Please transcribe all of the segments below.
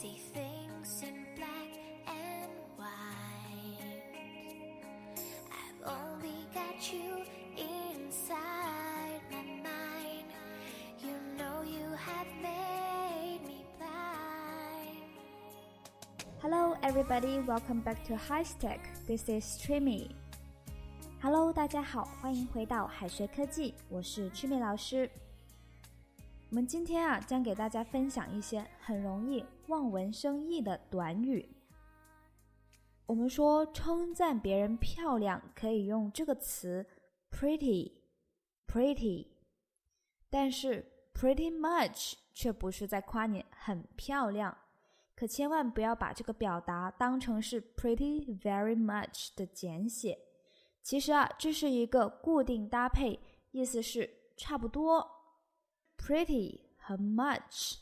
see things in black and white. I've only got you inside my mind. You know you have made me blind. Hello everybody, welcome back to Hi Stack. This is Trimmy. Hello 大家好，欢迎回到海学科技，我是 Trimmy 老师。我们今天啊，将给大家分享一些很容易望文生义的短语。我们说称赞别人漂亮可以用这个词 pretty， 但是 pretty much 却不是在夸你很漂亮，可千万不要把这个表达当成是 pretty very much 的简写。其实啊，这是一个固定搭配，意思是差不多。Pretty 和 much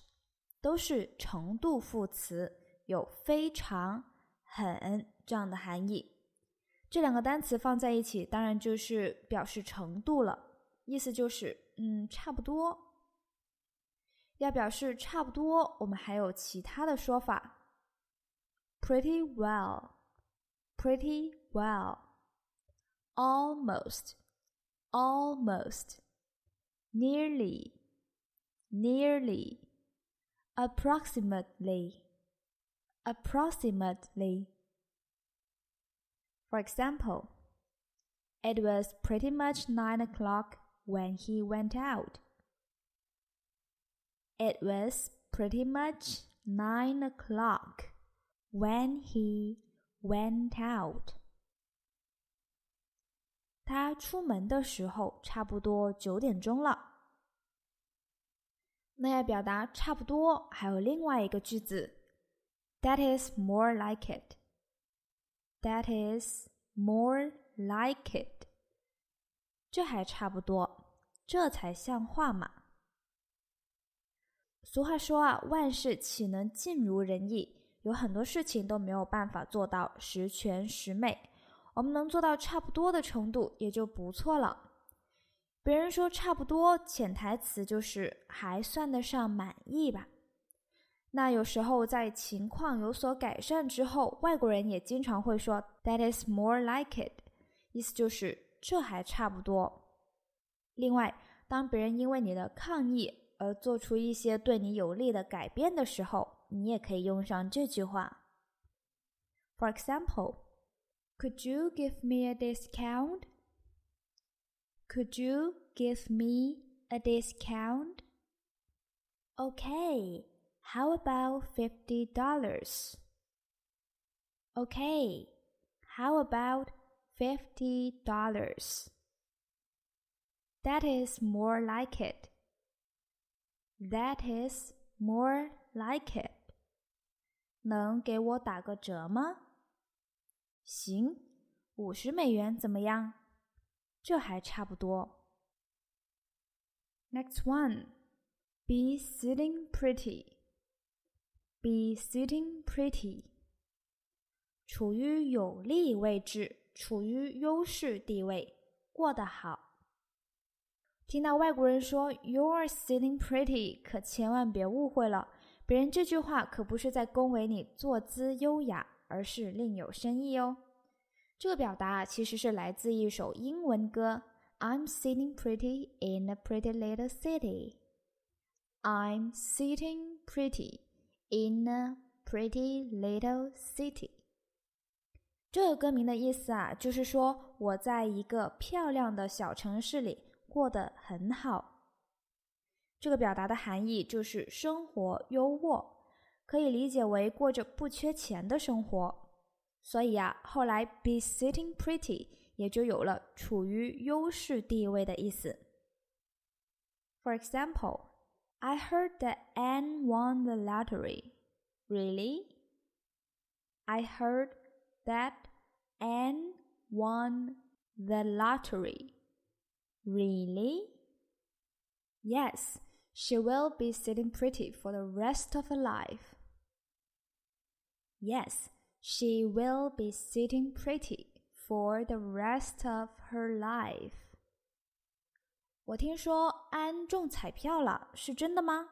都是程度副词，有非常、很这样的含义。这两个单词放在一起，当然就是表示程度了，意思就是差不多。要表示差不多，我们还有其他的说法。Pretty well, pretty well, almost, almost, nearly.Nearly, approximately, approximately. For example, it was pretty much 9 o'clock when he went out. It was pretty much 9 o'clock when he went out. 他出门的时候差不多9点钟了。那要表达差不多，还有另外一个句子 That is more like it. That is more like it. 这还差不多，这才像话嘛。俗话说啊，万事岂能尽如人意，有很多事情都没有办法做到十全十美，我们能做到差不多的程度也就不错了。别人说差不多，潜台词就是还算得上满意吧。那有时候在情况有所改善之后，外国人也经常会说 That is more like it， 意思就是这还差不多。另外，当别人因为你的抗议而做出一些对你有利的改变的时候，你也可以用上这句话。For example, Could you give me a discount?Could you give me a discount? Okay, how about $50? Okay, how about $50? That is more like it. That is more like it. 能给我打个折吗？行，$50怎么样？这还差不多。Next one, be sitting pretty. Be sitting pretty. 处于有利位置，处于优势地位，过得好。听到外国人说 You're sitting pretty， 可千万别误会了，别人这句话可不是在恭维你坐姿优雅，而是另有深意哦。这个表达其实是来自一首英文歌 I'm sitting pretty in a pretty little city. I'm sitting pretty in a pretty little city. 这个歌名的意思啊，就是说我在一个漂亮的小城市里过得很好。这个表达的含义就是生活优渥，可以理解为过着不缺钱的生活。所以啊，后来 be sitting pretty 也就有了处于优势地位的意思。For example, I heard that Anne won the lottery. Really? I heard that Anne won the lottery. Really? Yes, she will be sitting pretty for the rest of her life. Yes.She will be sitting pretty for the rest of her life. 我听说安中彩票了，是真的吗？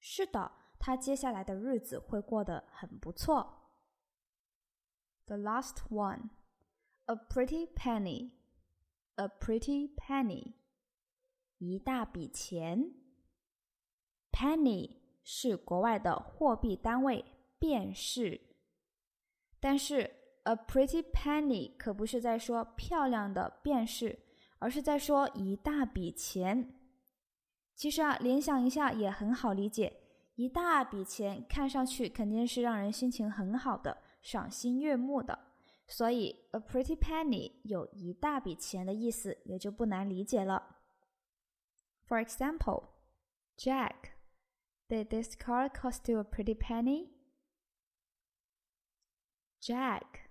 是的，他接下来的日子会过得很不错。The last one, a pretty penny, a pretty penny. 一大笔钱。Penny 是国外的货币单位便士，但是 a pretty penny 可不是在说漂亮的便士，而是在说一大笔钱。其实啊，联想一下也很好理解，一大笔钱看上去肯定是让人心情很好的，赏心悦目的，所以 a pretty penny 有一大笔钱的意思也就不难理解了。For example, Jack, did this car cost you a pretty penny? Jack,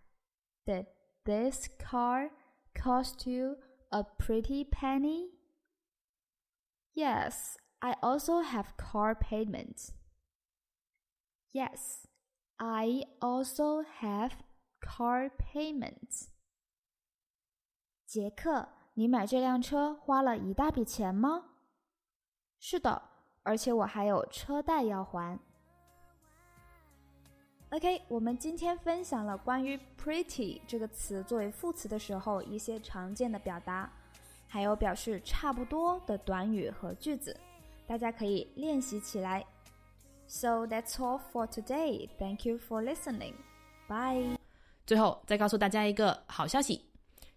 did this car cost you a pretty penny? Yes, I also have car payments. Yes, I also have car payments. 杰克，你买这辆车花了一大笔钱吗？是的，而且我还有车贷要还。OK， 我们今天分享了关于 pretty 这个词作为副词的时候一些常见的表达，还有表示差不多的短语和句子，大家可以练习起来。So that's all for today. Thank you for listening. Bye. 最后再告诉大家一个好消息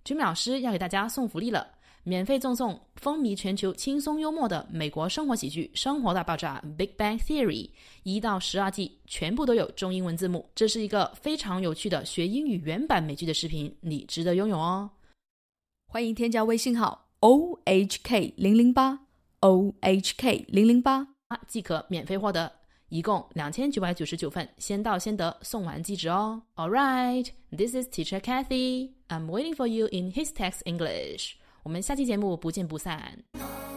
，Trimmy 老师要给大家送福利了，免费赠送风靡全球轻松幽默的美国生活喜剧《生活大爆炸》Big Bang Theory 1到12季，全部都有中英文字幕，这是一个非常有趣的学英语原版美剧的视频，你值得拥有哦。欢迎添加微信号 OHK008 OHK008 即可免费获得，一共2999份，先到先得，送完即止哦。Alright, this is Teacher Kathy. I'm waiting for you in Hi Stack English. 我们下期节目不见不散。